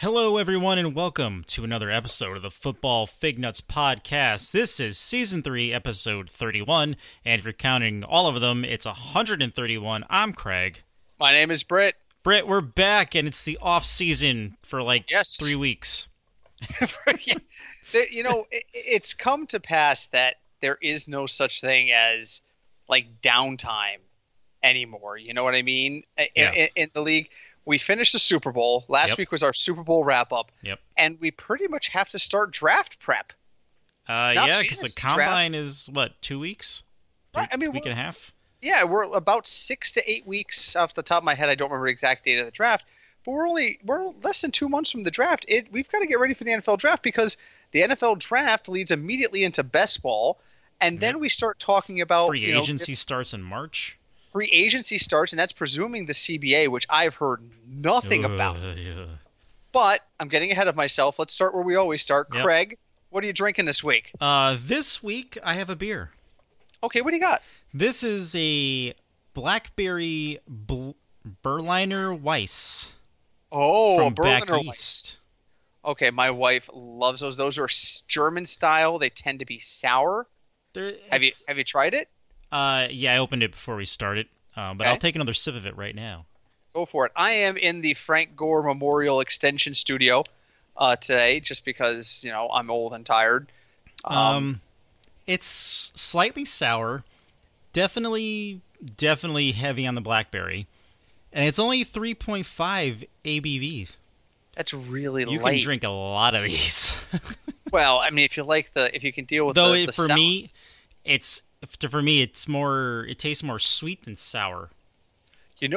Hello, everyone, and welcome to another episode of the Football Fig Nuts Podcast. This is Season 3, Episode 31, and if you're counting all of them, it's 131. I'm Craig. My name is Britt. Britt, we're back, and it's the off-season for, 3 weeks. You know, it's come to pass that there is no such thing as, downtime anymore. You know what I mean? Yeah. In the league. We finished the Super Bowl. Last week was our Super Bowl wrap-up. Yep. And we pretty much have to start draft prep. Because the combine is, 2 weeks? Right. Week and a half? Yeah, we're about 6 to 8 weeks off the top of my head. I don't remember the exact date of the draft. But we're less than 2 months from the draft. We've got to get ready for the NFL draft because the NFL draft leads immediately into best ball. And then we start talking about... Free agency starts in March. Free agency starts, and that's presuming the CBA, which I've heard nothing about. Yeah. But I'm getting ahead of myself. Let's start where we always start. Yep. Craig, what are you drinking this week? This week, I have a beer. Okay, what do you got? This is a blackberry Berliner Weiss. Oh, Berliner Weiss. Okay, my wife loves those. Those are German style. They tend to be sour. Have you tried it? I opened it before we started, I'll take another sip of it right now. Go for it. I am in the Frank Gore Memorial Extension Studio today just because, I'm old and tired. It's slightly sour, definitely heavy on the blackberry, and it's only 3.5 ABV. That's really light. You can drink a lot of these. Well, if you like if you can deal with it tastes more sweet than sour.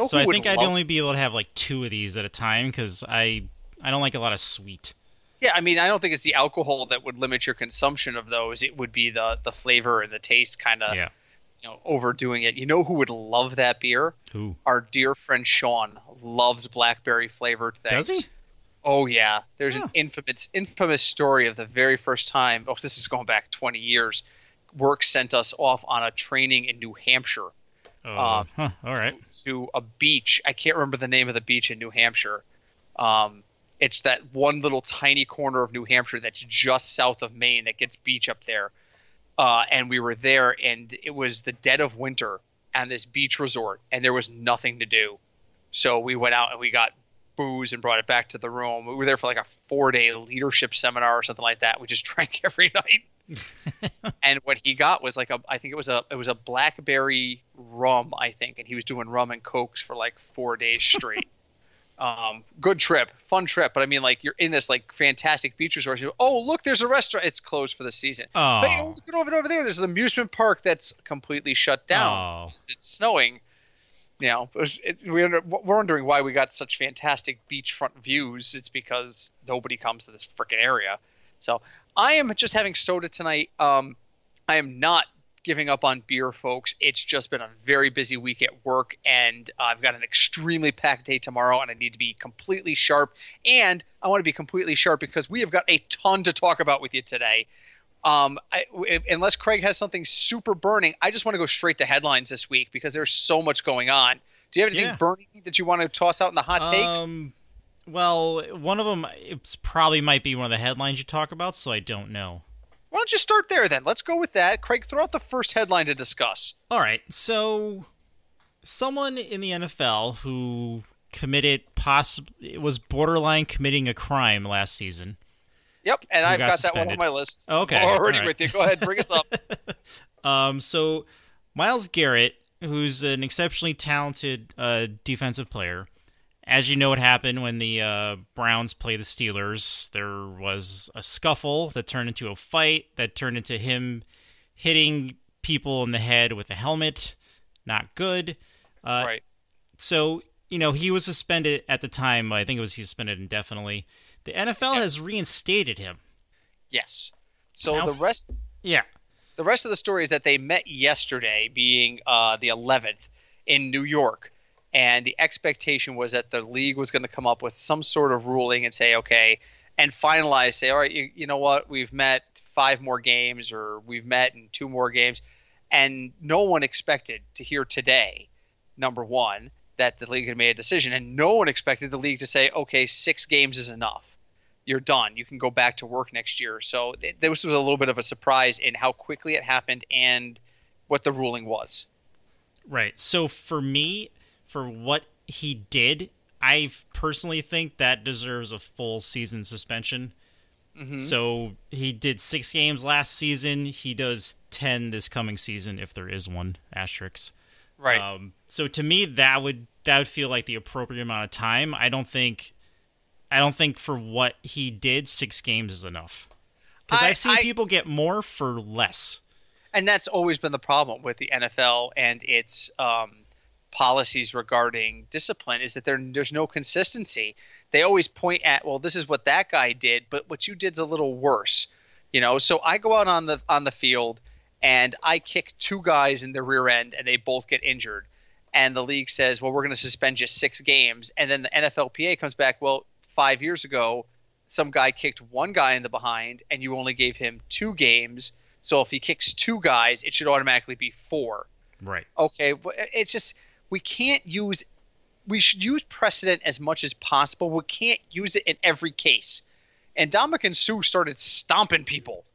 So I think I'd only be able to have two of these at a time because I don't like a lot of sweet. Yeah, I don't think it's the alcohol that would limit your consumption of those. It would be the flavor and the taste kind of overdoing it. You know who would love that beer? Who? Our dear friend Sean loves blackberry flavored things. Does he? Oh, yeah. There's an infamous story of the very first time. Oh, this is going back 20 years. Work sent us off on a training in New Hampshire all right. To a beach. I can't remember the name of the beach in New Hampshire. It's that one little tiny corner of New Hampshire that's just south of Maine that gets beach up there. And we were there, and it was the dead of winter on this beach resort, and there was nothing to do. So we went out and we got booze and brought it back to the room. We were there for a 4-day leadership seminar or something like that. We just drank every night. And what he got was I think it was a blackberry rum, I think, and he was doing rum and cokes for 4 days straight. Good trip, fun trip, but you're in this fantastic beach resort. You go, oh look, there's a restaurant. It's closed for the season. Oh, hey, look at over there. There's an amusement park that's completely shut down. Oh. It's snowing. We're wondering why we got such fantastic beachfront views. It's because nobody comes to this freaking area. So I am just having soda tonight. I am not giving up on beer, folks. It's just been a very busy week at work, and I've got an extremely packed day tomorrow, and I need to be completely sharp. And I want to be completely sharp because we have got a ton to talk about with you today. Unless Craig has something super burning, I just want to go straight to headlines this week because there's so much going on. Do you have anything burning that you want to toss out in the hot takes? Well, one of them might be one of the headlines you talk about, so I don't know. Why don't you start there, then? Let's go with that. Craig, throw out the first headline to discuss. All right. So someone in the NFL who was borderline committing a crime last season. Yep, and I've got that one on my list. Okay. I'm already with you. Go ahead. Bring us up. So Myles Garrett, who's an exceptionally talented defensive player. As you know, what happened when the Browns played the Steelers, there was a scuffle that turned into a fight that turned into him hitting people in the head with a helmet. Not good. Right. So, he was suspended at the time. I think it was suspended indefinitely. The NFL has reinstated him. Yes. So now, the rest of the story is that they met yesterday, being the 11th, in New York. And the expectation was that the league was going to come up with some sort of ruling and say, okay, and finalize, say, all right, you know what, we've met 5 more games or we've met in 2 more games. And no one expected to hear today, number one, that the league had made a decision. And no one expected the league to say, okay, 6 games is enough. you're done. You can go back to work next year. So this was a little bit of a surprise in how quickly it happened and what the ruling was. Right. So for me, for what he did, I personally think that deserves a full season suspension. Mm-hmm. So he did 6 games last season. He does 10 this coming season, if there is one, asterisk. Right. So to me, that would feel like the appropriate amount of time. I don't think for what he did, 6 games is enough. Because I've seen people get more for less. And that's always been the problem with the NFL and its policies regarding discipline, is that there's no consistency. They always point at, well, this is what that guy did, but what you did's a little worse. You know, so I go out on the field and I kick 2 guys in the rear end and they both get injured. And the league says, well, we're going to suspend you 6 games. And then the NFLPA comes back, well, 5 years ago, some guy kicked 1 guy in the behind and you only gave him 2 games. So if he kicks 2 guys, it should automatically be 4. Right. Okay. It's just, we should use precedent as much as possible. We can't use it in every case. And Ndamukong Suh started stomping people.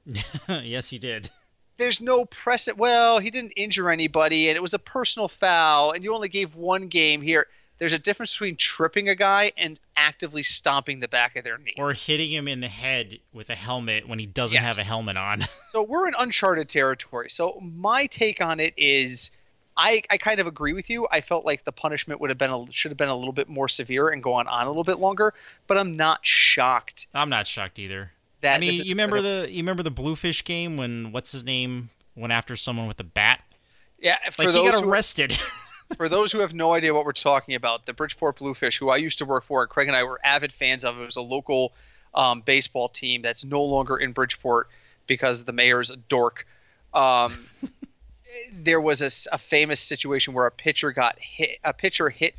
Yes, he did. There's no precedent. Well, he didn't injure anybody and it was a personal foul and you only gave 1 game here. There's a difference between tripping a guy and actively stomping the back of their knee. Or hitting him in the head with a helmet when he doesn't have a helmet on. So we're in uncharted territory. So my take on it is I kind of agree with you. I felt like the punishment should have been a little bit more severe and go on a little bit longer. But I'm not shocked. I'm not shocked either. I mean, you remember the Bluefish game when what's his name went after someone with a bat? Yeah, like he got arrested. For those who have no idea what we're talking about, the Bridgeport Bluefish, who I used to work for, and Craig and I were avid fans of. It was a local baseball team that's no longer in Bridgeport because the mayor's a dork. There was a famous situation where a pitcher hit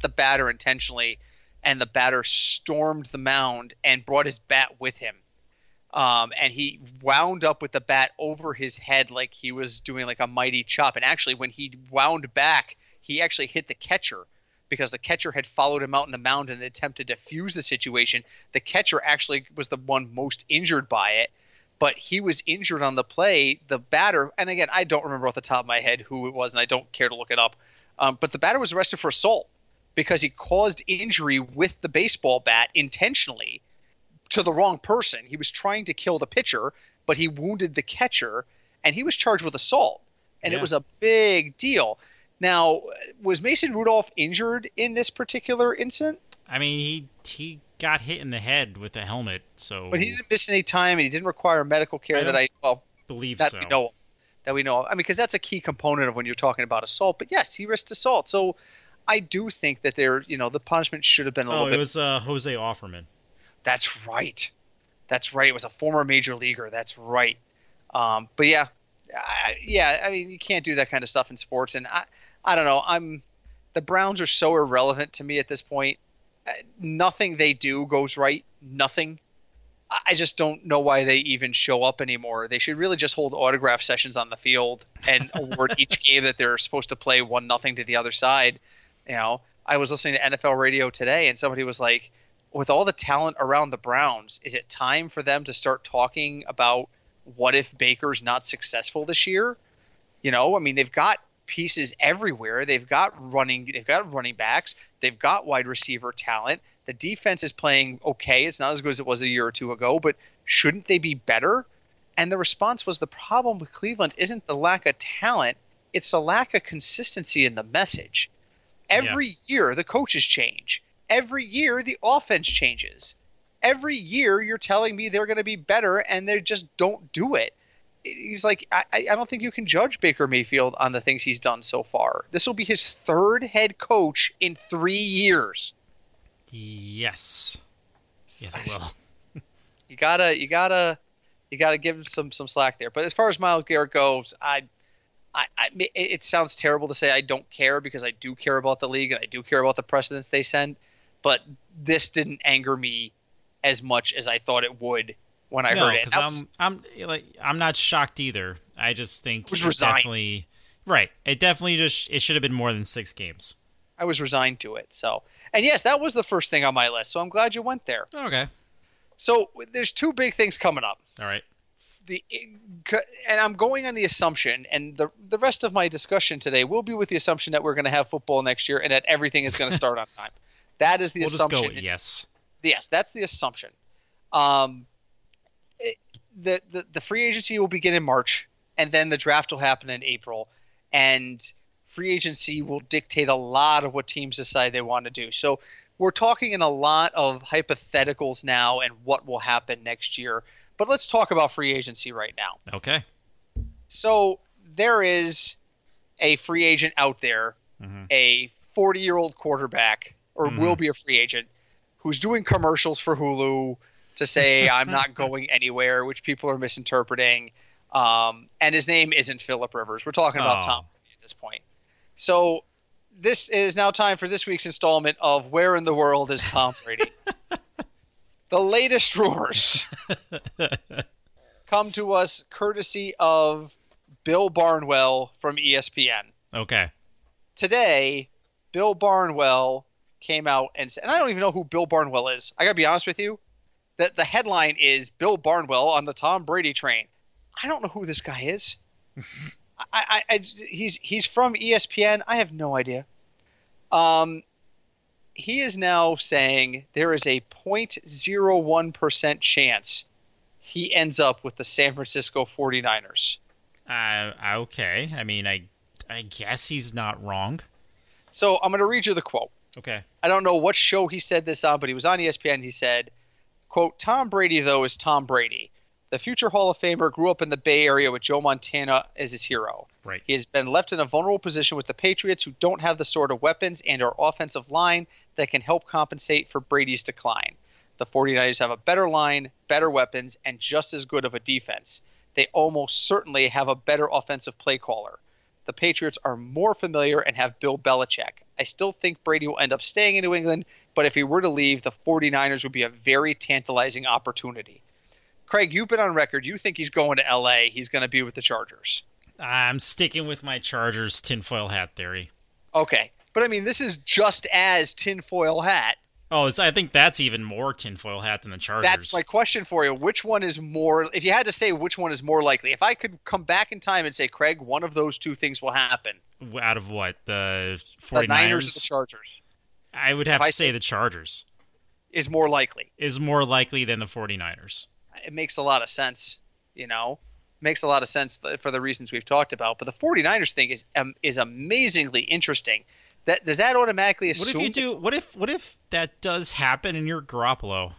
the batter intentionally, and the batter stormed the mound and brought his bat with him. And he wound up with the bat over his head like he was doing like a mighty chop. And actually, when he wound back, he actually hit the catcher because the catcher had followed him out in the mound in an attempt to defuse the situation. The catcher actually was the one most injured by it, but he was injured on the play. The batter, and again, I don't remember off the top of my head who it was, and I don't care to look it up, but the batter was arrested for assault because he caused injury with the baseball bat intentionally to the wrong person. He was trying to kill the pitcher, but he wounded the catcher, and he was charged with assault, and it was a big deal. Now, was Mason Rudolph injured in this particular incident? I mean, he got hit in the head with a helmet, so. But he didn't miss any time, and he didn't require medical care that we know of. I mean, because that's a key component of when you're talking about assault. But yes, he risked assault. So I do think that the punishment should have been a little bit. Oh, it was Jose Offerman. That's right. It was a former major leaguer. That's right. But yeah. Yeah, I mean, you can't do that kind of stuff in sports, and I don't know. The Browns are so irrelevant to me at this point. Nothing they do goes right. Nothing. I just don't know why they even show up anymore. They should really just hold autograph sessions on the field and award each game that they're supposed to play 1-0 to the other side. You know, I was listening to NFL radio today, and somebody was like, "With all the talent around the Browns, is it time for them to start talking about?" What if Baker's not successful this year? You know, I mean, they've got pieces everywhere. They've got running backs. They've got wide receiver talent. The defense is playing okay. It's not as good as it was a year or two ago, but shouldn't they be better? And the response was the problem with Cleveland isn't the lack of talent. It's the lack of consistency in the message. Every year, the coaches change. Every year, the offense changes. Every year you're telling me they're going to be better and they just don't do it. He's like, I don't think you can judge Baker Mayfield on the things he's done so far. This will be his 3rd head coach in 3 years. Yes. Yes, it will. You gotta give him some slack there. But as far as Myles Garrett goes, it sounds terrible to say I don't care because I do care about the league and I do care about the precedents they send, but this didn't anger me as much as I thought it would when I heard it. Because I'm not shocked either. I just think it should have been more than 6 games. I was resigned to it. So, and yes, that was the first thing on my list. So I'm glad you went there. Okay. So there's two big things coming up. All right. And I'm going on the assumption, and the rest of my discussion today will be with the assumption that we're going to have football next year and that everything is going to start on time. That is the assumption. Just go with yes. Yes, that's the assumption. The free agency will begin in March, and then the draft will happen in April, and free agency will dictate a lot of what teams decide they want to do. So we're talking in a lot of hypotheticals now and what will happen next year. But let's talk about free agency right now. Okay. So there is a free agent out there, a 40-year-old quarterback, or will be a free agent, who's doing commercials for Hulu to say, I'm not going anywhere, which people are misinterpreting. And his name isn't Philip Rivers. We're talking about Tom at this point. So this is now time for this week's installment of Where in the World is Tom Brady? The latest rumors come to us courtesy of Bill Barnwell from ESPN. Okay. Today, Bill Barnwell came out and said, and I don't even know who Bill Barnwell is. I got to be honest with you. That the headline is Bill Barnwell on the Tom Brady train. I don't know who this guy is. He's from ESPN. I have no idea. He is now saying there is a 0.01% chance he ends up with the San Francisco 49ers. Okay. I mean, I guess he's not wrong. So I'm going to read you the quote. Okay. I don't know what show he said this on, but he was on ESPN. He said, quote, Tom Brady, though, is Tom Brady. The future Hall of Famer grew up in the Bay Area with Joe Montana as his hero. Right. He has been left in a vulnerable position with the Patriots, who don't have the sort of weapons and our offensive line that can help compensate for Brady's decline. The 49ers have a better line, better weapons, and just as good of a defense. They almost certainly have a better offensive play caller. The Patriots are more familiar and have Bill Belichick. I still think Brady will end up staying in New England, but if he were to leave, the 49ers would be a very tantalizing opportunity. Craig, you've been on record. You think he's going to L.A. He's going to be with the Chargers. I'm sticking with my Chargers tinfoil hat theory. Okay. But, I mean, this is just as tinfoil hat. Oh, I think that's even more tinfoil hat than the Chargers. That's my question for you. Which one is more – if you had to say which one is more likely, if I could come back in time and say, Craig, one of those two things will happen. Out of what? The 49ers? The Niners or the Chargers? I would have to say the Chargers. Is more likely. Is more likely than the 49ers. It makes a lot of sense, you know, makes a lot of sense for the reasons we've talked about. But the 49ers thing is amazingly interesting. That does that automatically assume? What if you do? What if that does happen and you're Garoppolo?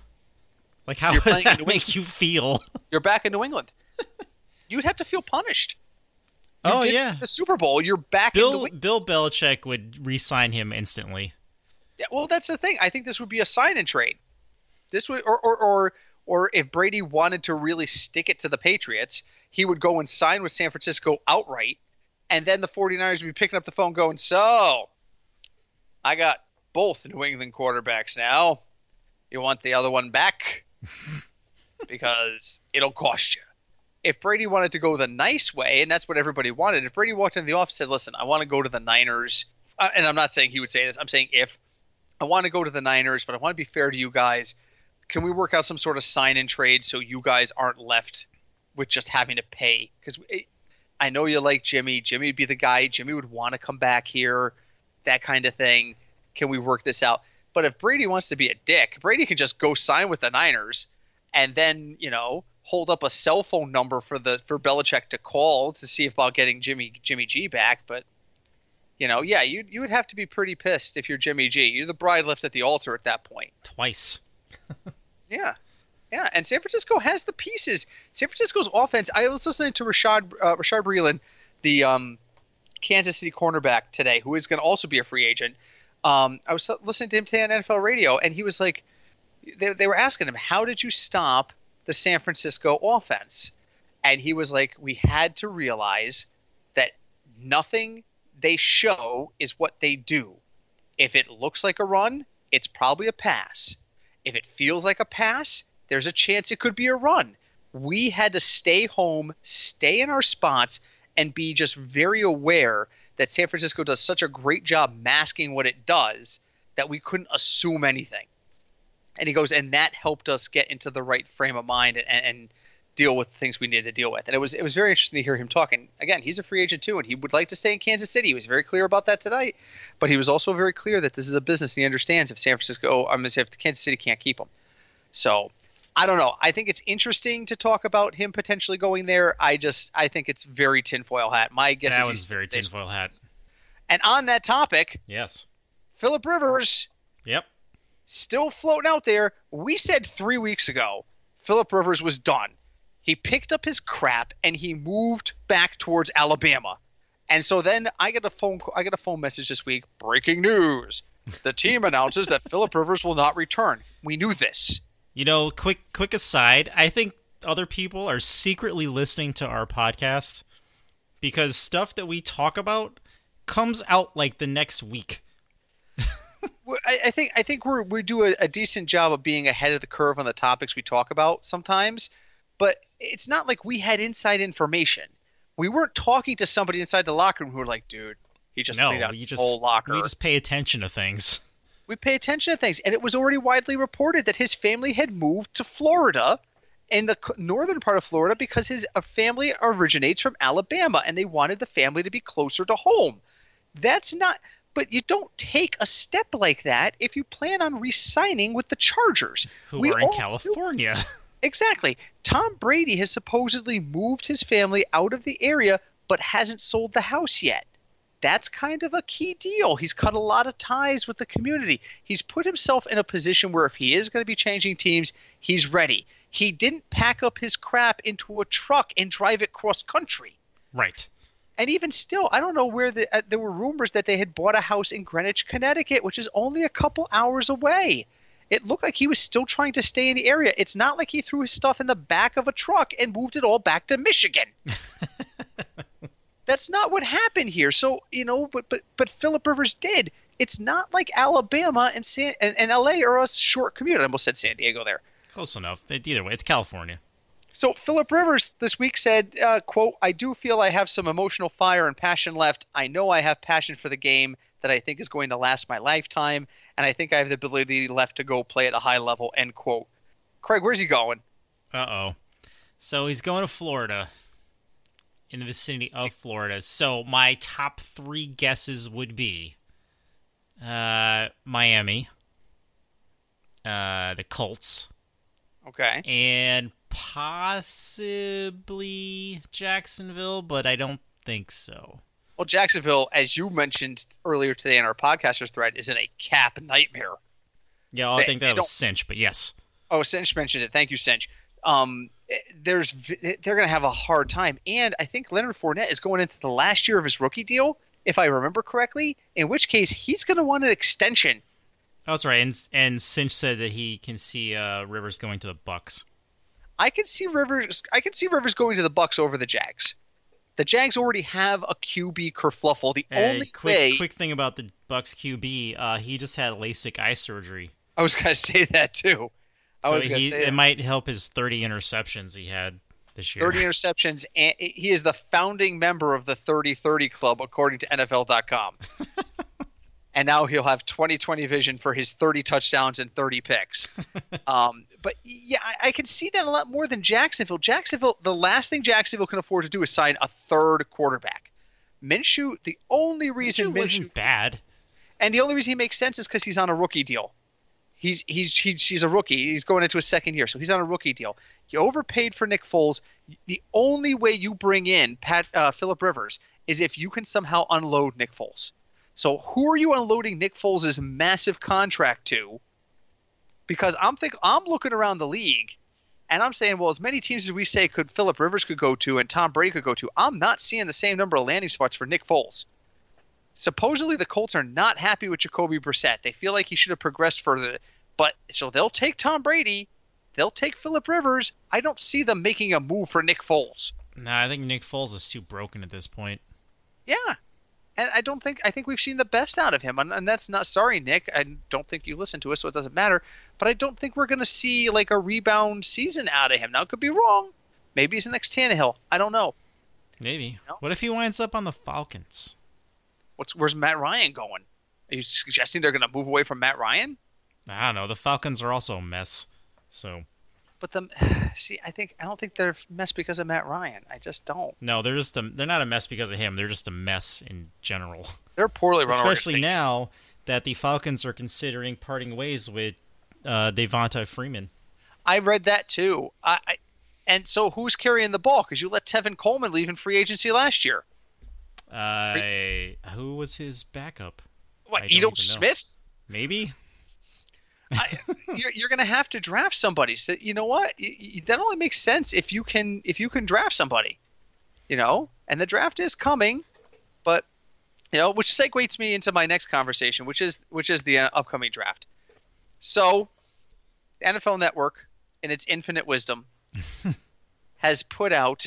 Like, how would that make you feel? You're back in New England. You'd have to feel punished. You oh yeah, the Super Bowl. You're back. Bill Belichick would re-sign him instantly. Yeah, well, that's the thing. I think this would be a sign and trade. This would or if Brady wanted to really stick it to the Patriots, he would go and sign with San Francisco outright, and then the 49ers would be picking up the phone going, so, I got both New England quarterbacks now. You want the other one back? Because it'll cost you. If Brady wanted to go the nice way, and that's what everybody wanted, if Brady walked into the office and said, listen, I want to go to the Niners, and I'm not saying he would say this, I'm saying if, I want to go to the Niners, but I want to be fair to you guys, can we work out some sort of sign and trade so you guys aren't left with just having to pay? Because I know you like Jimmy. Jimmy would be the guy. Jimmy would want to come back here, that kind of thing. Can we work this out? But if Brady wants to be a dick, Brady can just go sign with the Niners and then, you know, hold up a cell phone number for Belichick to call to see about getting Jimmy G back. But, you know, yeah, you would have to be pretty pissed if you're Jimmy G. You're the bride left at the altar at that point. Twice. Yeah, and San Francisco has the pieces. San Francisco's offense. I was listening to Rashad Breeland, the Kansas City cornerback today, who is going to also be a free agent. I was listening to him today on NFL radio, and he was like, they were asking him, how did you stop the San Francisco offense? And he was like, we had to realize that nothing they show is what they do. If it looks like a run, it's probably a pass. If it feels like a pass, there's a chance it could be a run. We had to stay home, stay in our spots, and be just very aware that San Francisco does such a great job masking what it does that we couldn't assume anything. And he goes, and that helped us get into the right frame of mind and deal with the things we needed to deal with. And it was very interesting to hear him talking. Again, he's a free agent too, and he would like to stay in Kansas City. He was very clear about that tonight, but he was also very clear that this is a business, and he understands if Kansas City can't keep him. So I don't know. I think it's interesting to talk about him potentially going there. I think it's very tinfoil hat. My guess is he's very tinfoil hat. And on that topic, yes, Philip Rivers, yep, still floating out there. We said 3 weeks ago Philip Rivers was done. He picked up his crap and he moved back towards Alabama. And so then I get a phone message this week. Breaking news. The team announces that Philip Rivers will not return. We knew this. You know, quick aside, I think other people are secretly listening to our podcast because stuff that we talk about comes out like the next week. I think we do a decent job of being ahead of the curve on the topics we talk about sometimes. But it's not like we had inside information. We weren't talking to somebody inside the locker room who were like, dude, he just played out the whole locker. We just pay attention to things. We pay attention to things. And it was already widely reported that his family had moved to Florida, in the northern part of Florida, because his family originates from Alabama, and they wanted the family to be closer to home. That's not – but you don't take a step like that if you plan on re-signing with the Chargers. Who are in California. Exactly. Tom Brady has supposedly moved his family out of the area but hasn't sold the house yet. That's kind of a key deal. He's cut a lot of ties with the community. He's put himself in a position where if he is going to be changing teams, he's ready. He didn't pack up his crap into a truck and drive it cross-country. Right. And even still, I don't know where there were rumors that they had bought a house in Greenwich, Connecticut, which is only a couple hours away. It looked like he was still trying to stay in the area. It's not like he threw his stuff in the back of a truck and moved it all back to Michigan. That's not what happened here. So, you know, but Philip Rivers did. It's not like Alabama and L.A. are a short commute. I almost said San Diego there. Close enough. Either way, it's California. So Philip Rivers this week said, quote, I do feel I have some emotional fire and passion left. I know I have passion for the game that I think is going to last my lifetime, and I think I have the ability left to go play at a high level, end quote. Craig, where's he going? Uh-oh. So he's going to Florida, in the vicinity of Florida. So my top three guesses would be Miami, the Colts. Okay. And possibly Jacksonville, but I don't think so. Well, Jacksonville, as you mentioned earlier today in our podcaster's thread, is in a cap nightmare. Yeah, I think that was Cinch, but yes. Oh, Cinch mentioned it. Thank you, Cinch. They're going to have a hard time, and I think Leonard Fournette is going into the last year of his rookie deal, if I remember correctly, in which case he's going to want an extension. Oh, that's right, and Cinch said that he can see Rivers going to the Bucks. I can see Rivers going to the Bucks over the Jags. The Jags already have a QB kerfluffle. The only quick thing about the Bucks QB, he just had LASIK eye surgery. I was going to say that too. It might help his 30 interceptions he had this year. 30 interceptions, and he is the founding member of the 30-30 Club, according to NFL.com. And now he'll have 20/20 vision for his 30 touchdowns and 30 picks. But yeah, I can see that a lot more than Jacksonville. The last thing Jacksonville can afford to do is sign a third quarterback. Minshew, the only reason Minshew wasn't bad, and the only reason he makes sense is because he's on a rookie deal. He's a rookie. He's going into his second year, so he's on a rookie deal. You overpaid for Nick Foles. The only way you bring in Philip Rivers is if you can somehow unload Nick Foles. So who are you unloading Nick Foles' massive contract to? Because I'm looking around the league, and I'm saying, well, as many teams as we say Philip Rivers could go to and Tom Brady could go to, I'm not seeing the same number of landing spots for Nick Foles. Supposedly the Colts are not happy with Jacoby Brissett. They feel like he should have progressed further. So they'll take Tom Brady. They'll take Philip Rivers. I don't see them making a move for Nick Foles. No, I think Nick Foles is too broken at this point. Yeah. And I think we've seen the best out of him. And that's not – sorry, Nick. I don't think you listen to us, so it doesn't matter. But I don't think we're going to see like a rebound season out of him. Now, it could be wrong. Maybe he's the next Tannehill. I don't know. Maybe. You know? What if he winds up on the Falcons? Where's Matt Ryan going? Are you suggesting they're going to move away from Matt Ryan? I don't know. The Falcons are also a mess. So. But I don't think they're a mess because of Matt Ryan. I just don't. No, they're not a mess because of him. They're just a mess in general. They're poorly run, especially now that the Falcons are considering parting ways with Devonta Freeman. I read that too. And so who's carrying the ball? Because you let Tevin Coleman leave in free agency last year. Who was his backup? What, Edo Smith? Maybe. You're going to have to draft somebody. So you know what? That only makes sense if you can draft somebody. You know, and the draft is coming, but you know, which segues me into my next conversation, which is the upcoming draft. So, NFL Network, in its infinite wisdom, has put out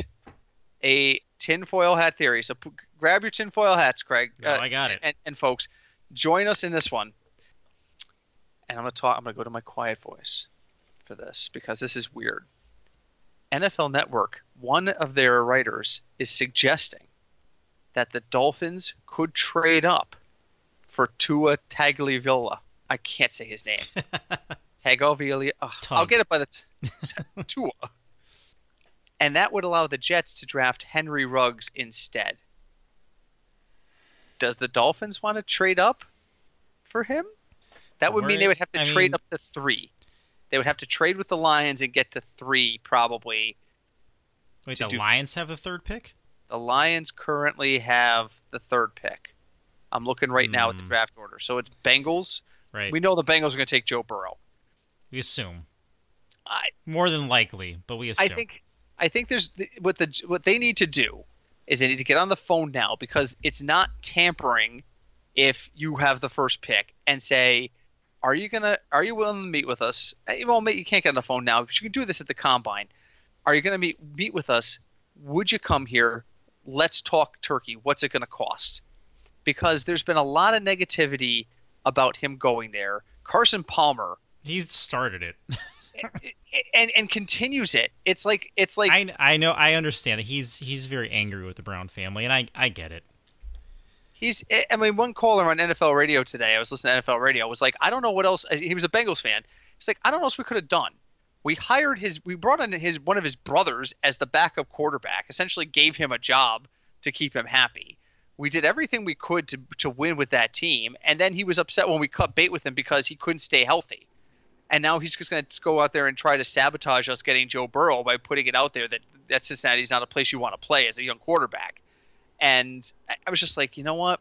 a tinfoil hat theory. So grab your tinfoil hats, Craig. Oh, I got it. And folks, join us in this one. And I'm going to go to my quiet voice for this because this is weird. NFL Network, one of their writers, is suggesting that the Dolphins could trade up for Tua Tagovailoa. I can't say his name. Tagovailoa. I'll get it by the Tua. And that would allow the Jets to draft Henry Ruggs instead. Does the Dolphins want to trade up for him? That would mean they would have to trade up to 3. They would have to trade with the Lions and get to 3 probably. Wait, the Lions have the 3rd pick? The Lions currently have the 3rd pick. I'm looking right now at the draft order. So it's Bengals. Right. We know the Bengals are going to take Joe Burrow. We assume. More than likely, but we assume. I think there's what they need to do is they need to get on the phone now because it's not tampering if you have the 1st pick and say, are you willing to meet with us? Well, mate, you can't get on the phone now, but you can do this at the combine. Are you going to meet with us? Would you come here? Let's talk turkey. What's it going to cost? Because there's been a lot of negativity about him going there. Carson Palmer, he started it, and continues it. It's like I know, I understand. He's very angry with the Brown family, and I get it. One caller on NFL radio today, I was listening to NFL radio, was like, I don't know what else. He was a Bengals fan. He's like, I don't know what else we could have done. We brought in one of his brothers as the backup quarterback, essentially gave him a job to keep him happy. We did everything we could to win with that team. And then he was upset when we cut bait with him because he couldn't stay healthy. And now he's just going to go out there and try to sabotage us getting Joe Burrow by putting it out there that Cincinnati's not a place you want to play as a young quarterback. And I was just like, you know what?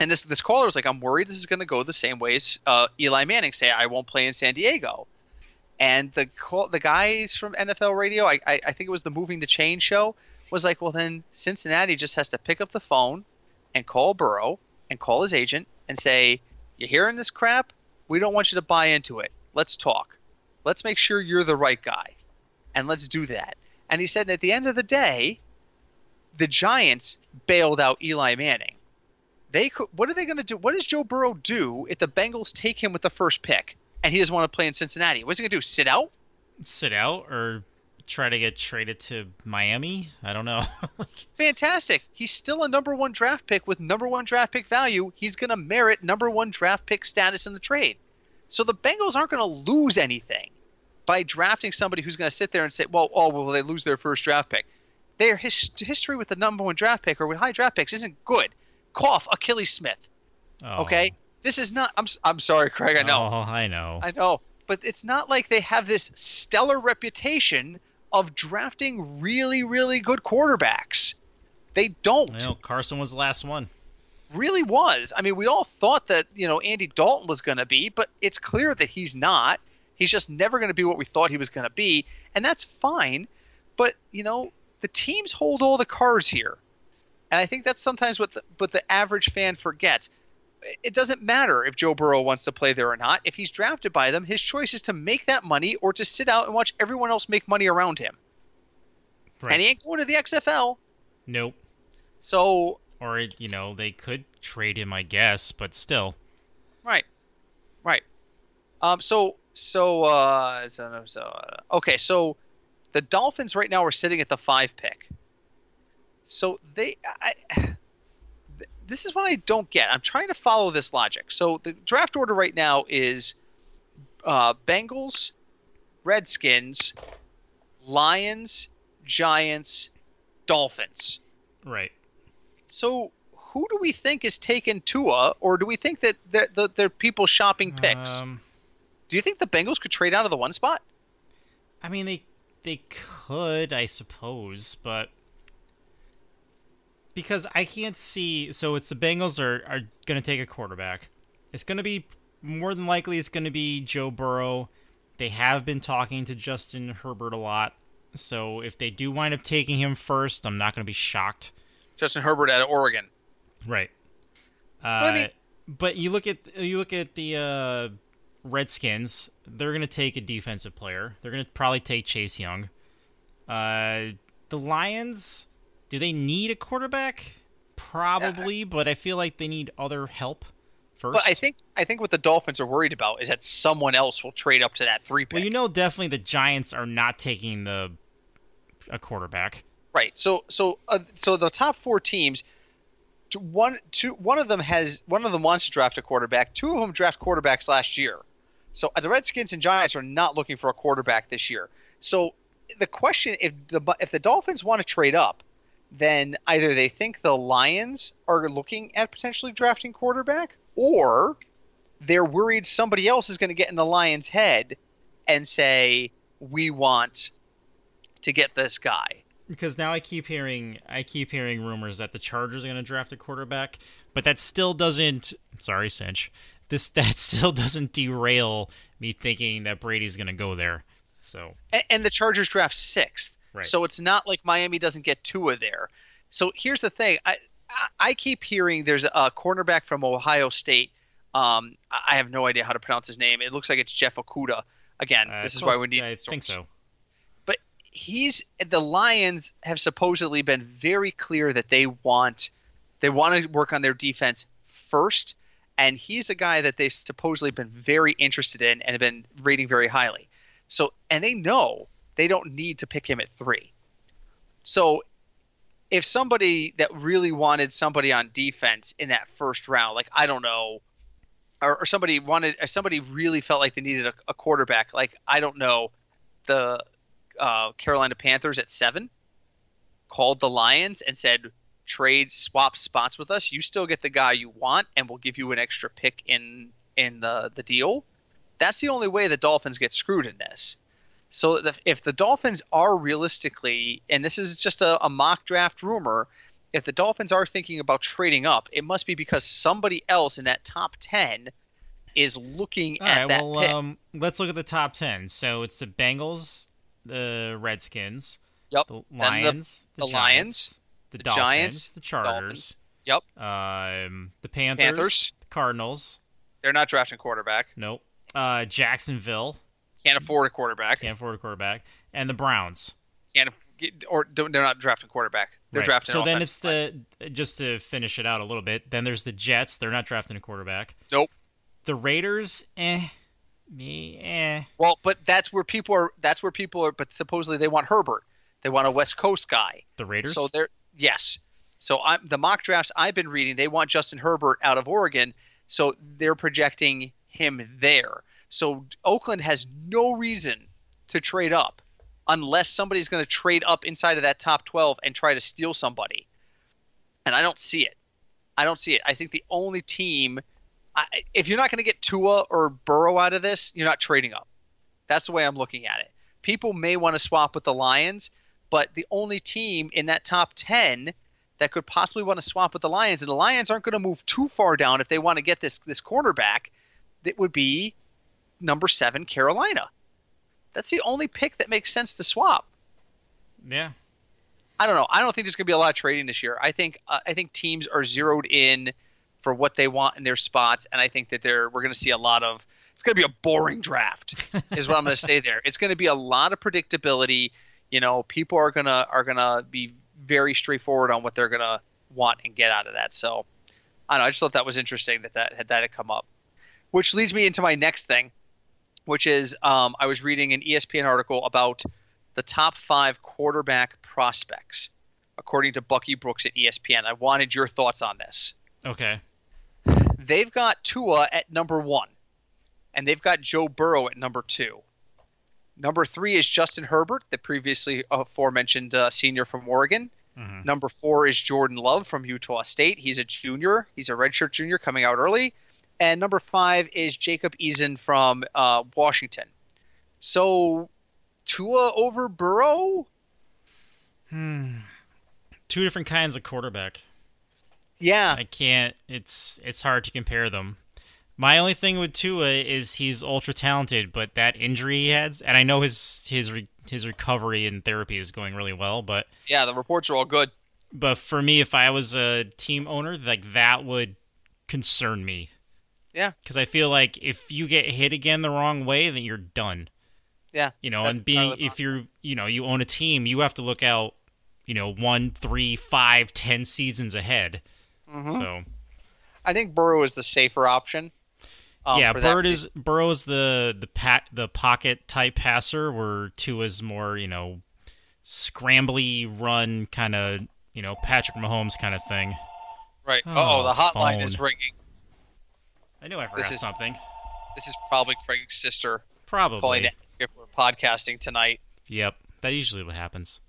And this caller was like, I'm worried this is going to go the same way as Eli Manning say, I won't play in San Diego. And the guys from NFL radio, I think it was the Moving the Chain show, was like, well, then Cincinnati just has to pick up the phone and call Burrow and call his agent and say, you hearing this crap? We don't want you to buy into it. Let's talk. Let's make sure you're the right guy. And let's do that. And he said, at the end of the day, the Giants bailed out Eli Manning. What are they going to do? What does Joe Burrow do if the Bengals take him with the 1st pick and he doesn't want to play in Cincinnati? What's he going to do? Sit out or try to get traded to Miami? I don't know. Fantastic. He's still a number 1 draft pick with number 1 draft pick value. He's going to merit number 1 draft pick status in the trade. So the Bengals aren't going to lose anything by drafting somebody who's going to sit there and say, well, they lose their 1st draft pick. Their history with the number 1 draft pick or with high draft picks isn't good. Cough, Achilles Smith. Oh. Okay? This is not – I'm sorry, Craig, I know. Oh, I know. But it's not like they have this stellar reputation of drafting really, really good quarterbacks. They don't. Well, Carson was the last one. Really was. I mean, we all thought that, you know, Andy Dalton was going to be, but it's clear that he's not. He's just never going to be what we thought he was going to be, and that's fine. But, you know – the teams hold all the cards here, and I think that's sometimes what the average fan forgets. It doesn't matter if Joe Burrow wants to play there or not. If he's drafted by them, his choice is to make that money or to sit out and watch everyone else make money around him. Right. And he ain't going to the XFL. Nope. So, or you know, they could trade him, I guess, but still. Right. Okay. So. The Dolphins right now are sitting at the 5 pick. So this is what I don't get. I'm trying to follow this logic. So the draft order right now is Bengals, Redskins, Lions, Giants, Dolphins. Right. So who do we think is taking Tua, or do we think that they're people shopping picks? Do you think the Bengals could trade out of the one spot? I mean, they could, I suppose, but because I can't see. So it's the Bengals are going to take a quarterback. It's going to be more than likely it's going to be Joe Burrow. They have been talking to Justin Herbert a lot. So if they do wind up taking him first, I'm not going to be shocked. Justin Herbert out of Oregon. Right. But you look at the Redskins, they're going to take a defensive player. They're going to probably take Chase Young. The Lions, do they need a quarterback? Probably, but I feel like they need other help first. But I think what the Dolphins are worried about is that someone else will trade up to that 3 pick. Well, definitely the Giants are not taking a quarterback. Right. So the top 4 teams, one of them wants to draft a quarterback. 2 of them draft quarterbacks last year. So the Redskins and Giants are not looking for a quarterback this year. So the question, if the Dolphins want to trade up, then either they think the Lions are looking at potentially drafting quarterback, or they're worried somebody else is going to get in the Lions' head and say, we want to get this guy. Because now I keep hearing rumors that the Chargers are going to draft a quarterback, but that still doesn't. Sorry, Cinch. That still doesn't derail me thinking that Brady's going to go there. So and the Chargers draft 6th, right. So it's not like Miami doesn't get Tua there. So here's the thing: I keep hearing there's a cornerback from Ohio State. I have no idea how to pronounce his name. It looks like it's Jeff Okudah. Again, this is why we need. I think so. The Lions have supposedly been very clear that they want to work on their defense first, and he's a guy that they've supposedly been very interested in and have been rating very highly. So, and they know they don't need to pick him at 3. So, if somebody that really wanted somebody on defense in that first round, like I don't know, or somebody wanted, or somebody really felt like they needed a quarterback, like I don't know, the Carolina Panthers at 7 called the Lions and said, swap spots with us. You still get the guy you want, and we'll give you an extra pick in the deal. That's the only way the Dolphins get screwed in this. So if the Dolphins are realistically, and this is just a mock draft rumor, if the Dolphins are thinking about trading up, it must be because somebody else in that top 10 is looking at that pick. All right, well, let's look at the top 10. So it's the Bengals, the Redskins, yep, the Lions, the Giants, Lions, the Dolphins, Giants, the Chargers, Dolphins. Yep, the Panthers, the Cardinals. They're not drafting quarterback. Nope. Jacksonville can't afford a quarterback, and the Browns they're not drafting quarterback. They're right. Drafting. So then it's just to finish it out a little bit. Then there's the Jets. They're not drafting a quarterback. Nope. The Raiders, Well, but that's where people are. But supposedly they want Herbert. They want a West Coast guy. The Raiders. So they're yes. So the mock drafts I've been reading, they want Justin Herbert out of Oregon. So they're projecting him there. So Oakland has no reason to trade up, unless somebody's going to trade up inside of that top 12 and try to steal somebody. And I don't see it. I think the only team. If you're not going to get Tua or Burrow out of this, you're not trading up. That's the way I'm looking at it. People may want to swap with the Lions, but the only team in that top 10 that could possibly want to swap with the Lions, and the Lions aren't going to move too far down if they want to get this cornerback, that would be number 7 Carolina. That's the only pick that makes sense to swap. Yeah. I don't know. I don't think there's going to be a lot of trading this year. I think teams are zeroed in for what they want in their spots, and I think that we're going to see a lot of – it's going to be a boring draft is what I'm going to say there. It's going to be a lot of predictability. People are going to be very straightforward on what they're going to want and get out of that. So, I don't know. I just thought that was interesting that had come up, which leads me into my next thing, which is I was reading an ESPN article about the top 5 quarterback prospects, according to Bucky Brooks at ESPN. I wanted your thoughts on this. Okay. They've got Tua at number 1. and they've got Joe Burrow at number 2. Number 3 is Justin Herbert, the previously aforementioned senior from Oregon. Mm-hmm. Number 4 is Jordan Love from Utah State. He's a junior. He's a redshirt junior coming out early. And number 5 is Jacob Eason from Washington. So Tua over Burrow? Two different kinds of quarterback. Yeah. I can't. It's hard to compare them. My only thing with Tua is he's ultra talented, but that injury he had, and I know his recovery and therapy is going really well, but yeah, the reports are all good. But for me, if I was a team owner, like that would concern me. Yeah, because I feel like if you get hit again the wrong way, then you're done. Yeah, you know, and being if you're you own a team, you have to look out 1, 3, 5, 10 seasons ahead. Mm-hmm. So, I think Burrow is the safer option. Burrow's the pocket type passer, where Tua's more scrambly run kind of Patrick Mahomes kind of thing. Right. Oh, the hotline is ringing. I knew I forgot something. This is probably Craig's sister. Probably. Calling to ask if we're podcasting tonight. Yep. That usually what happens.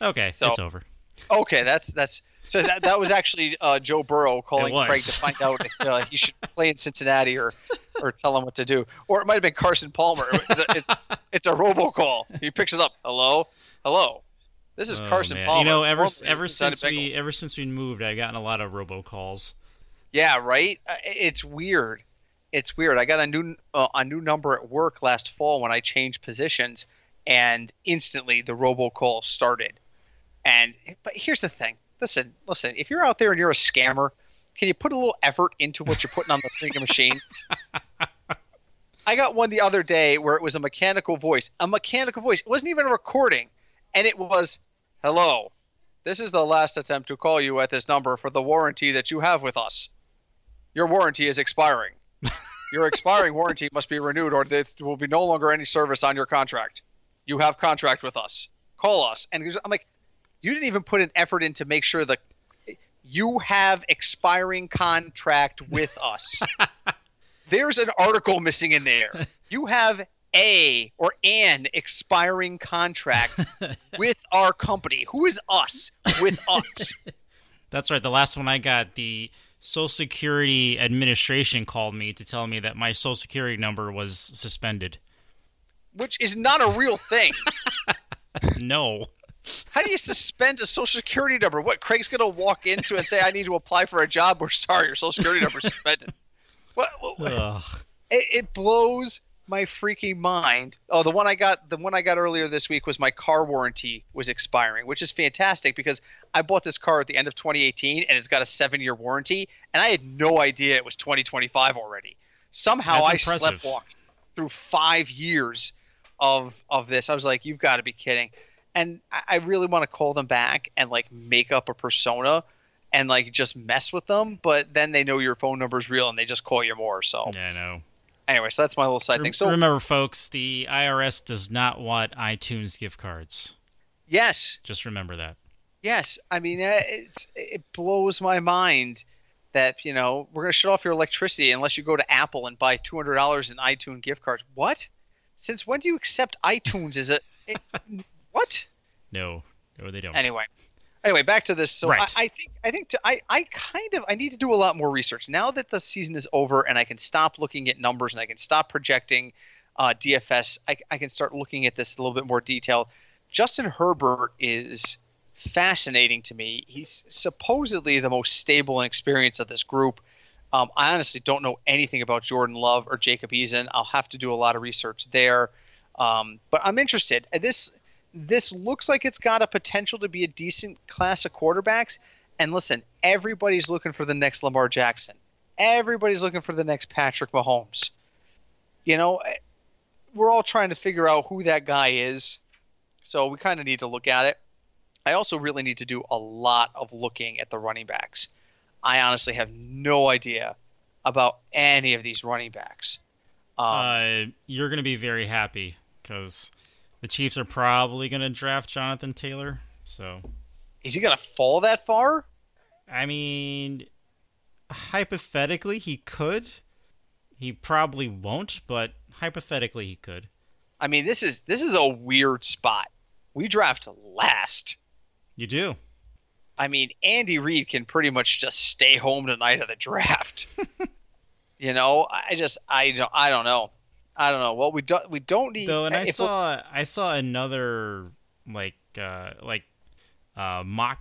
Okay. So, it's over. Okay. That was actually Joe Burrow calling Craig to find out if he should play in Cincinnati or tell him what to do. Or it might have been Carson Palmer. It's a robocall. He picks it up. Hello. This is Carson Palmer. Ever since we moved, I've gotten a lot of robocalls. Yeah, right? It's weird. I got a new number at work last fall when I changed positions, and instantly the robocall started. But here's the thing. Listen. If you're out there and you're a scammer, can you put a little effort into what you're putting on the freaking machine? I got one the other day where it was a mechanical voice. It wasn't even a recording, and it was, "Hello. This is the last attempt to call you at this number for the warranty that you have with us. Your warranty is expiring. Your expiring warranty must be renewed or there will be no longer any service on your contract. You have contract with us. Call us." And I'm like, you didn't even put an effort in to make sure that you have expiring contract with us. There's an article missing in there. You have an expiring contract with our company. Who is us? With us. That's right. The last one I got, the Social Security Administration called me to tell me that my Social Security number was suspended. Which is not a real thing. No. How do you suspend a Social Security number? What, Craig's going to walk into and say, "I need to apply for a job"? We're sorry, your Social Security number is suspended. It blows my freaking mind. Oh, the one I got earlier this week was my car warranty was expiring, which is fantastic because I bought this car at the end of 2018 and it's got a 7-year warranty, and I had no idea it was 2025 already. Somehow I sleptwalked through 5 years of this. I was like, "You've got to be kidding!" And I really want to call them back and like make up a persona and like just mess with them, but then they know your phone number's real and they just call you more. So yeah, I know. Anyway, so that's my little side thing. So remember, folks, the IRS does not want iTunes gift cards. Yes. Just remember that. Yes. I mean, it blows my mind that, we're going to shut off your electricity unless you go to Apple and buy $200 in iTunes gift cards. What? Since when do you accept iTunes as what? No, they don't. Anyway, back to this. So right. I think I need to do a lot more research now that the season is over and I can stop looking at numbers and I can stop projecting DFS. I can start looking at this in a little bit more detail. Justin Herbert is fascinating to me. He's supposedly the most stable and experienced of this group. I honestly don't know anything about Jordan Love or Jacob Eason. I'll have to do a lot of research there. But I'm interested. This looks like it's got a potential to be a decent class of quarterbacks. And listen, everybody's looking for the next Lamar Jackson. Everybody's looking for the next Patrick Mahomes. We're all trying to figure out who that guy is. So we kind of need to look at it. I also really need to do a lot of looking at the running backs. I honestly have no idea about any of these running backs. You're going to be very happy because the Chiefs are probably going to draft Jonathan Taylor. So, is he going to fall that far? I mean, hypothetically, he could, He probably won't, but hypothetically he could. I mean, this is a weird spot. We draft last. You do. I mean, Andy Reid can pretty much just stay home the night of the draft. You know, I don't know. Well, we don't need. Though, and I saw another mock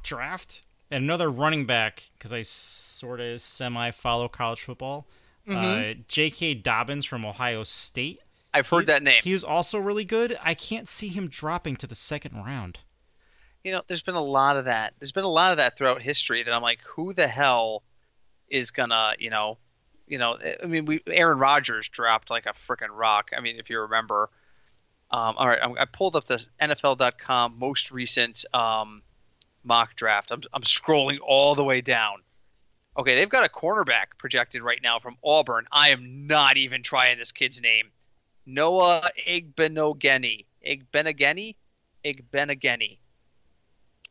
draft and another running back, because I sort of semi follow college football. Mm-hmm. J.K. Dobbins from Ohio State. I've heard that name. He's also really good. I can't see him dropping to the second round. You know, there's been a lot of that. There's been a lot of that throughout history that I'm like, who the hell is gonna, you know? I mean, Aaron Rodgers dropped like a freaking rock. I mean, if you remember. All right, I pulled up the NFL.com most recent mock draft. I'm scrolling all the way down. Okay, they've got a cornerback projected right now from Auburn. I am not even trying this kid's name. Noah Igbenogany.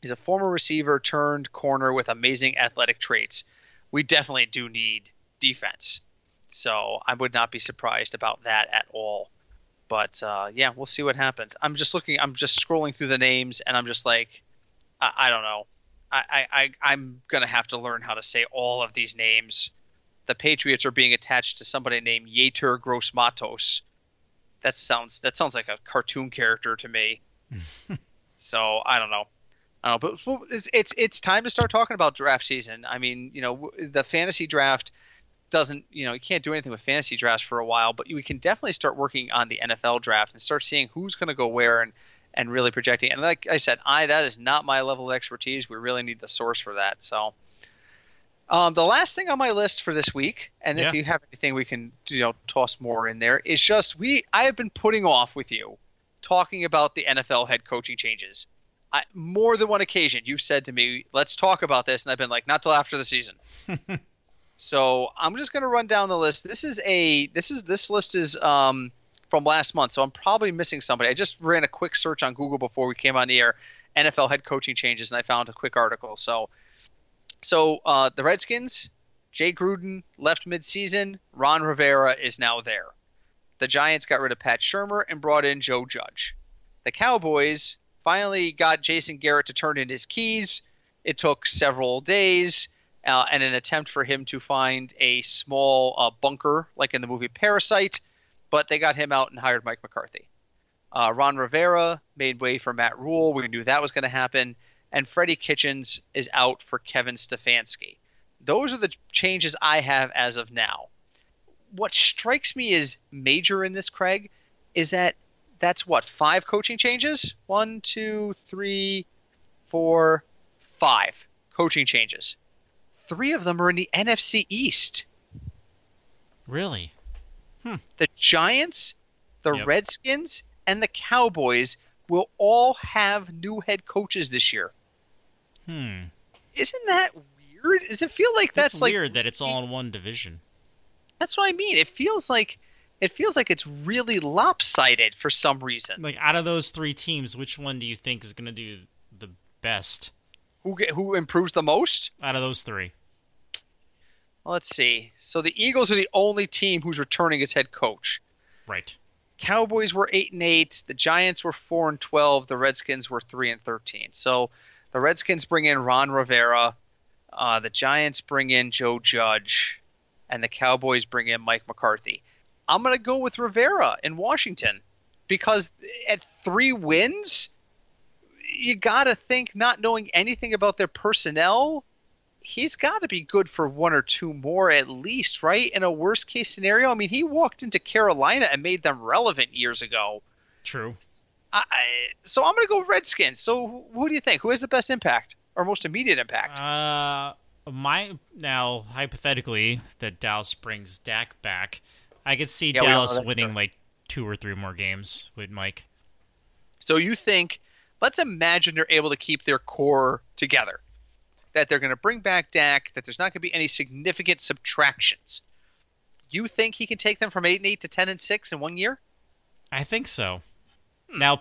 He's a former receiver turned corner with amazing athletic traits. We definitely do need defense, so I would not be surprised about that at all. But yeah, we'll see what happens. I'm just scrolling through the names, and I'm just like, I don't know. I'm gonna have to learn how to say all of these names. The Patriots are being attached to somebody named Yetur Gross-Matos. That sounds like a cartoon character to me. So I don't know, but it's time to start talking about draft season. I mean, you know, the fantasy draft doesn't, you know, you can't do anything with fantasy drafts for a while, but we can definitely start working on the NFL draft and start seeing who's going to go where and really projecting. And like I said, that is not my level of expertise. We really need the source for that. So the last thing on my list for this week, and if you have anything we can, you know, toss more in there, is just I have been putting off with you talking about the NFL head coaching changes. More than one occasion, you said to me, let's talk about this. And I've been like, not till after the season. So I'm just going to run down the list. This list is from last month. So I'm probably missing somebody. I just ran a quick search on Google before we came on the air, NFL head coaching changes. And I found a quick article. So the Redskins, Jay Gruden left midseason. Ron Rivera is now there. The Giants got rid of Pat Shermer and brought in Joe Judge. The Cowboys finally got Jason Garrett to turn in his keys. It took several days and an attempt for him to find a small bunker, like in the movie Parasite, but they got him out and hired Mike McCarthy. Ron Rivera made way for Matt Rule. We knew that was going to happen. And Freddie Kitchens is out for Kevin Stefanski. Those are the changes I have as of now. What strikes me as major in this, Craig, is that that's what, 5 coaching changes? 5 coaching changes. 3 of them are in the NFC East. Really? The Giants, the Redskins, and the Cowboys will all have new head coaches this year. Isn't that weird? Does it feel like that's weird that it's all in one division? That's what I mean. It feels like it's really lopsided for some reason. Like, out of those 3 teams, which one do you think is going to do the best? Who improves the most? Out of those 3. Well, let's see. So the Eagles are the only team who's returning as head coach. Right. Cowboys were 8-8. The Giants were 4-12. The Redskins were 3-13. So the Redskins bring in Ron Rivera. The Giants bring in Joe Judge. And the Cowboys bring in Mike McCarthy. I'm going to go with Rivera in Washington, because at 3 wins, you got to think, not knowing anything about their personnel, he's got to be good for 1 or 2 more at least, right? In a worst-case scenario, I mean, he walked into Carolina and made them relevant years ago. True. So I'm going to go Redskins. So who do you think? Who has the best impact or most immediate impact? Now, hypothetically, that Dallas brings Dak back. I could see Dallas winning like 2 or 3 more games with Mike. So you think, let's imagine they're able to keep their core together, that they're going to bring back Dak, that there's not going to be any significant subtractions. You think he can take them from 8-8 to 10-6 in 1 year? I think so. Now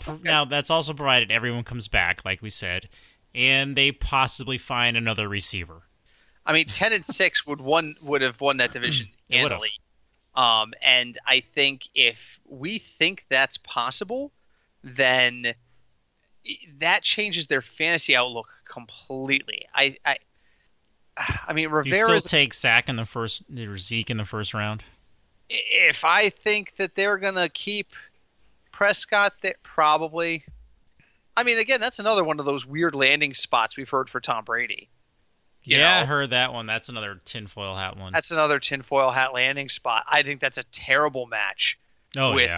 that's also provided everyone comes back, like we said, and they possibly find another receiver. I mean, 10-6 would have won that division easily. And I think if we think that's possible, then that changes their fantasy outlook completely. I mean, Rivera. Do you still take Zeke in the first round? If I think that they're gonna keep Prescott, that probably. I mean, again, that's another one of those weird landing spots we've heard for Tom Brady. I heard that one. That's another tinfoil hat one. That's another tinfoil hat landing spot. I think that's a terrible match. The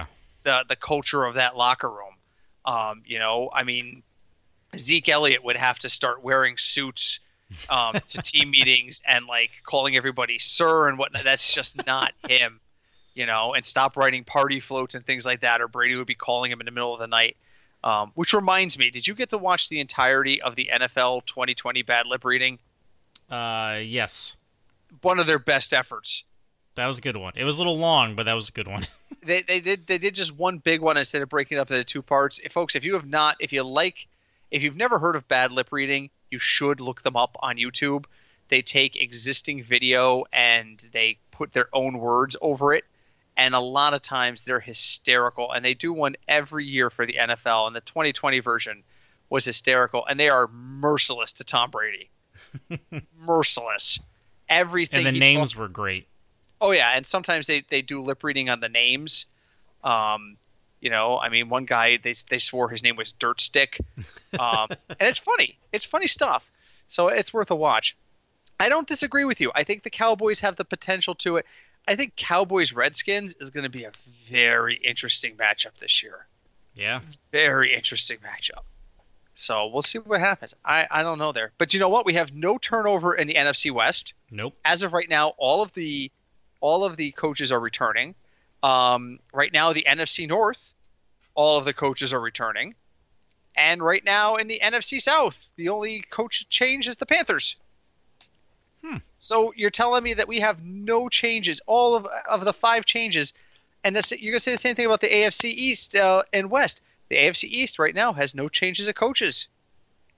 culture of that locker room. I mean, Zeke Elliott would have to start wearing suits to team meetings and like calling everybody sir and whatnot. That's just not him, and stop writing party floats and things like that, or Brady would be calling him in the middle of the night. Which reminds me, did you get to watch the entirety of the NFL 2020 bad lip reading? Yes. One of their best efforts. That was a good one. It was a little long, but that was a good one. They did just one big one instead of breaking it up into two parts. Folks, if you've never heard of bad lip reading, you should look them up on YouTube. They take existing video and they put their own words over it. And a lot of times they're hysterical, and they do one every year for the NFL, and the 2020 version was hysterical, and they are merciless to Tom Brady. Merciless. Everything. And the names were great. Oh, yeah, and sometimes they do lip reading on the names. One guy, they swore his name was Dirt Stick. And it's funny. It's funny stuff. So it's worth a watch. I don't disagree with you. I think the Cowboys have the potential to it. I think Cowboys-Redskins is going to be a very interesting matchup this year. Yeah. Very interesting matchup. So we'll see what happens. I don't know there. But you know what? We have no turnover in the NFC West. Nope. As of right now, all of the coaches are returning. Right now, the NFC North, all of the coaches are returning. And right now in the NFC South, the only coach change is the Panthers. So you're telling me that we have no changes, all of the five changes, and you're going to say the same thing about the AFC East and West. The AFC East right now has no changes of coaches.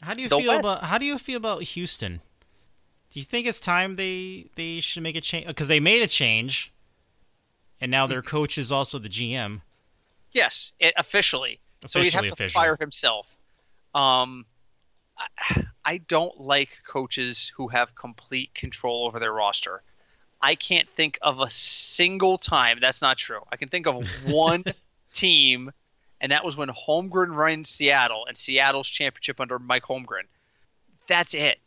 How do you feel about Houston? Do you think it's time they should make a change? Because they made a change, and now their coach is also the GM. Yes, officially. So he'd have to fire himself. I don't like coaches who have complete control over their roster. I can't think of a single time. That's not true. I can think of one team, and that was when Holmgren ran Seattle and Seattle's championship under Mike Holmgren. That's it.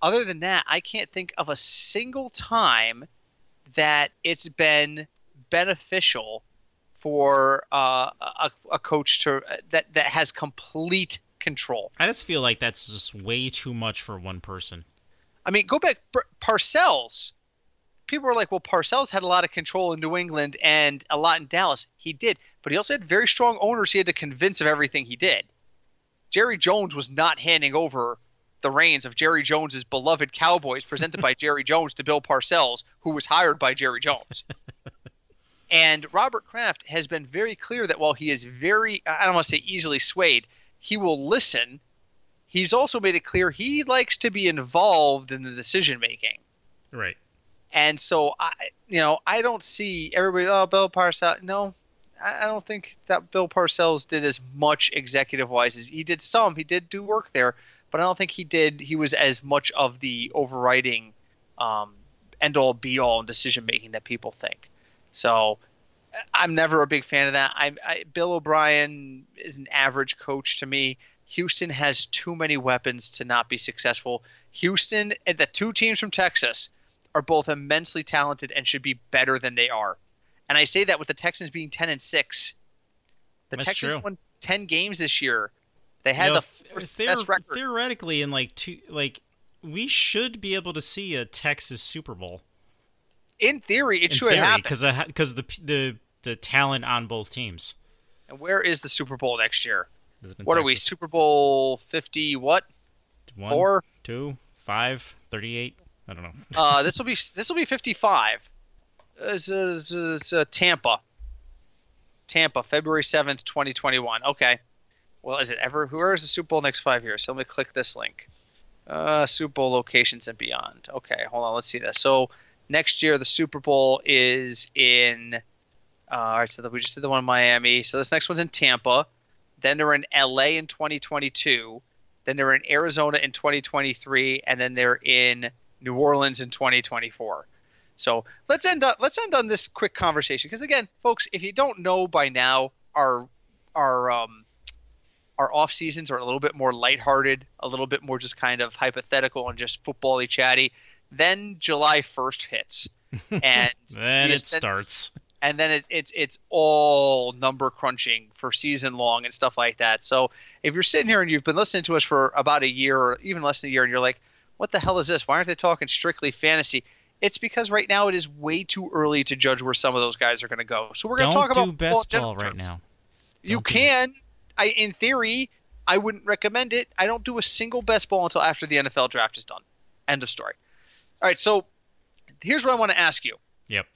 Other than that, I can't think of a single time that it's been beneficial for a coach that has complete control. I just feel like that's just way too much for one person. I mean, go back, Parcells. People are like, well, Parcells had a lot of control in New England and a lot in Dallas. He did, but he also had very strong owners he had to convince of everything he did. Jerry Jones was not handing over the reins of Jerry Jones's beloved Cowboys presented by Jerry Jones to Bill Parcells, who was hired by Jerry Jones. And Robert Kraft has been very clear that while he is very, I don't want to say easily swayed, he will listen. He's also made it clear he likes to be involved in the decision making. Right. And so I don't see everybody. Oh, Bill Parcells. No, I don't think that Bill Parcells did as much executive wise as he did. Some he did do work there, but I don't think he did. He was as much of the overriding end all be all in decision making that people think. So. I'm never a big fan of that. Bill O'Brien is an average coach to me. Houston has too many weapons to not be successful. Houston and the two teams from Texas are both immensely talented and should be better than they are. And I say that with the Texans being 10-6. That's true. Won 10 games this year. They had best record. Theoretically, in we should be able to see a Texas Super Bowl. In theory, it should happen because the talent on both teams. And where is the Super Bowl next year? What are we? Super Bowl 50? What? 1, 4, 2, 5, 38. I don't know. This will be 55. This is Tampa. Tampa, February 7th, 2021. Okay. Well, is it ever? Where is the Super Bowl next 5 years? So let me click this link. Super Bowl locations and beyond. Okay, hold on. Let's see this. So. Next year, the Super Bowl is in all right, so we just did the one in Miami. So this next one's in Tampa. Then they're in L.A. in 2022. Then they're in Arizona in 2023. And then they're in New Orleans in 2024. So let's end on this quick conversation. Because, again, folks, if you don't know by now, our off seasons are a little bit more lighthearted, a little bit more just kind of hypothetical and just football-y chatty. Then July 1st hits. And then it starts. And then it's all number crunching for season long and stuff like that. So if you're sitting here and you've been listening to us for about a year or even less than a year and you're like, what the hell is this? Why aren't they talking strictly fantasy? It's because right now it is way too early to judge where some of those guys are going to go. So we're going to talk about best ball right now. You can. In theory, I wouldn't recommend it. I don't do a single best ball until after the NFL draft is done. End of story. All right, so here's what I want to ask you. Yep.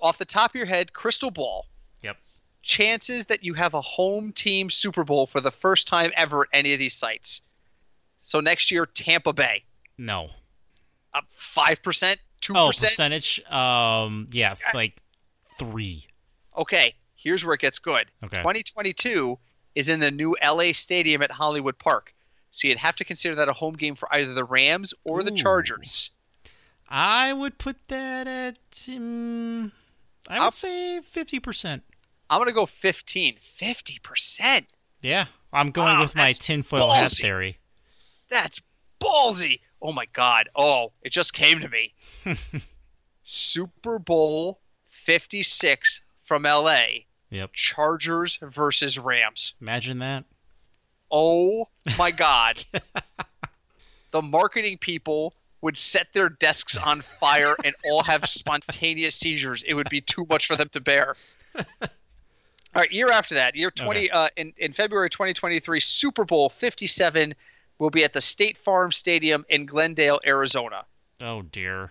Off the top of your head, crystal ball. Yep. Chances that you have a home team Super Bowl for the first time ever at any of these sites. So next year, Tampa Bay. No. Up 5%, 2%? Oh, percentage? Yeah, like 3. Okay, here's where it gets good. Okay. 2022 is in the new LA Stadium at Hollywood Park. So you'd have to consider that a home game for either the Rams or the Chargers. I would put that at... I would say 50%. I'm going to go 15. 50%? Yeah. I'm going with my tinfoil hat theory. That's ballsy. Oh, my God. Oh, it just came to me. Super Bowl 56 from L.A. Yep. Chargers versus Rams. Imagine that. Oh, my God. The marketing people would set their desks on fire and all have spontaneous seizures. It would be too much for them to bear. All right, year after that, year 20 okay. In February 2023, Super Bowl 57 will be at the State Farm Stadium in Glendale, Arizona. Oh, dear.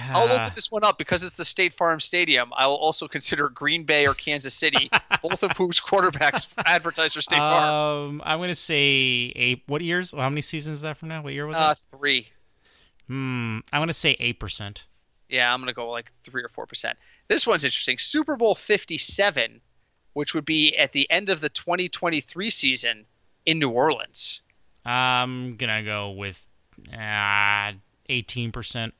I'll open this one up because it's the State Farm Stadium. I will also consider Green Bay or Kansas City, both of whose quarterbacks advertise for State Farm. I'm going to say what years? How many seasons is that from now? What year was it? 3. I want to say 8%. Yeah, I'm going to go like 3 or 4%. This one's interesting. Super Bowl 57, which would be at the end of the 2023 season in New Orleans. I'm going to go with 18%.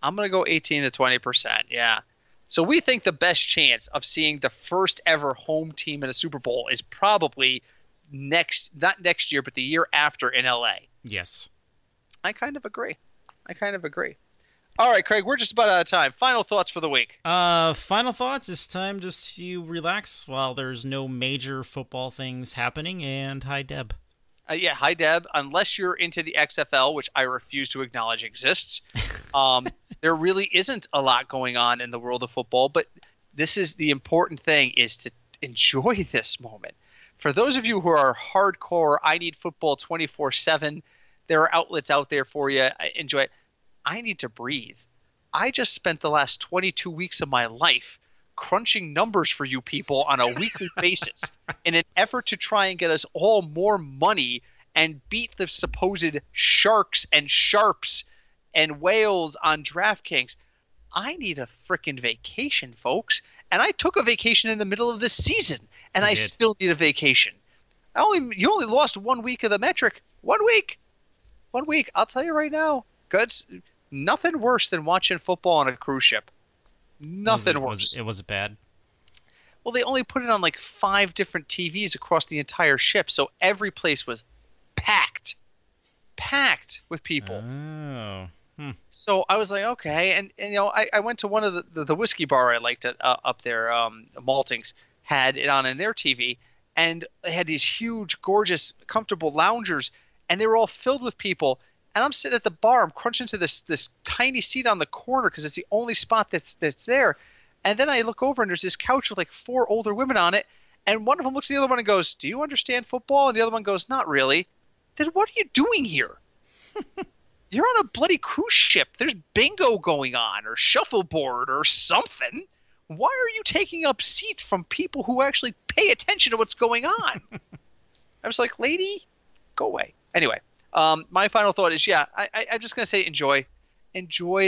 I'm going to go 18 to 20%, yeah. So we think the best chance of seeing the first ever home team in a Super Bowl is probably not next year, but the year after in L.A. Yes. I kind of agree. All right, Craig, we're just about out of time. Final thoughts for the week. Final thoughts. This time, just you relax while there's no major football things happening. And hi, Deb. Yeah, hi, Deb. Unless you're into the XFL, which I refuse to acknowledge exists, there really isn't a lot going on in the world of football. But this is the important thing: is to enjoy this moment. For those of you who are hardcore, I need football 24/7. There are outlets out there for you. Enjoy it. I need to breathe. I just spent the last 22 weeks of my life crunching numbers for you people on a weekly basis in an effort to try and get us all more money and beat the supposed sharks and sharps and whales on DraftKings. I need a frickin' vacation, folks. And I took a vacation in the middle of this season, and I still need a vacation. You only lost 1 week of the metric. 1 week. 1 week, I'll tell you right now, nothing worse than watching football on a cruise ship. Nothing worse. It was bad. Well, they only put it on like 5 different TVs across the entire ship, so every place was packed with people. Oh. Hmm. So I was like, okay, and you know, I went to one of the whiskey bar I liked up there. Maltings had it on in their TV, and they had these huge, gorgeous, comfortable loungers. And they were all filled with people. And I'm sitting at the bar. I'm crunching to this tiny seat on the corner because it's the only spot that's there. And then I look over and there's this couch with like 4 older women on it. And one of them looks at the other one and goes, "Do you understand football?" And the other one goes, "Not really." Then what are you doing here? You're on a bloody cruise ship. There's bingo going on or shuffleboard or something. Why are you taking up seats from people who actually pay attention to what's going on? I was like, lady, go away. Anyway, my final thought is, I'm just going to say enjoy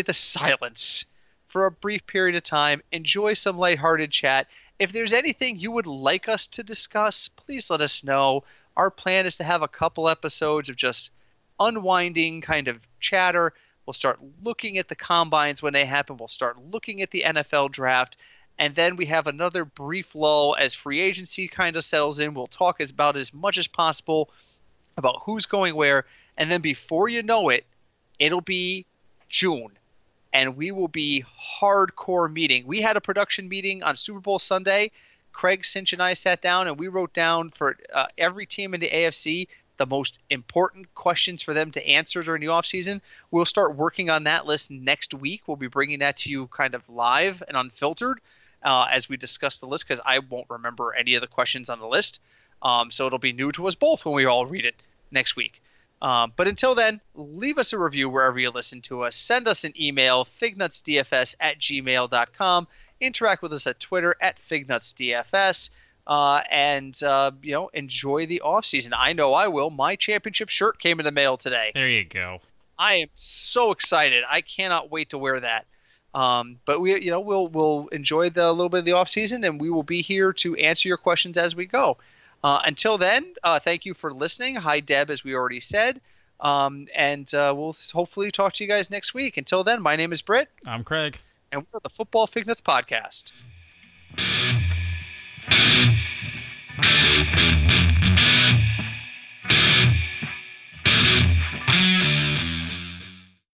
the silence. for a brief period of time, enjoy some lighthearted chat. If there's anything you would like us to discuss, please let us know. Our plan is to have a couple episodes of just unwinding kind of chatter. We'll start looking at the combines when they happen. We'll start looking at the NFL draft. And then we have another brief lull as free agency kind of settles in. We'll talk about as much as possible about who's going where. And then before you know it, it'll be June. And we will be hardcore meeting. We had a production meeting on Super Bowl Sunday. Craig Cinch and I sat down and we wrote down for every team in the AFC the most important questions for them to answer during the offseason. We'll start working on that list next week. We'll be bringing that to you kind of live and unfiltered as we discuss the list, because I won't remember any of the questions on the list. So it'll be new to us both when we all read it next week. But until then, leave us a review wherever you listen to us. Send us an email, fignutsdfs@gmail.com. Interact with us at Twitter @fignutsdfs. You know, enjoy the offseason. I know I will. My championship shirt came in the mail today. There you go. I am so excited. I cannot wait to wear that. But we, you know, we'll enjoy the little bit of the offseason, and we will be here to answer your questions as we go. Until then, thank you for listening. Hi, Deb, as we already said. We'll hopefully talk to you guys next week. Until then, my name is Britt. I'm Craig. And we're the Football Fig Nuts Podcast.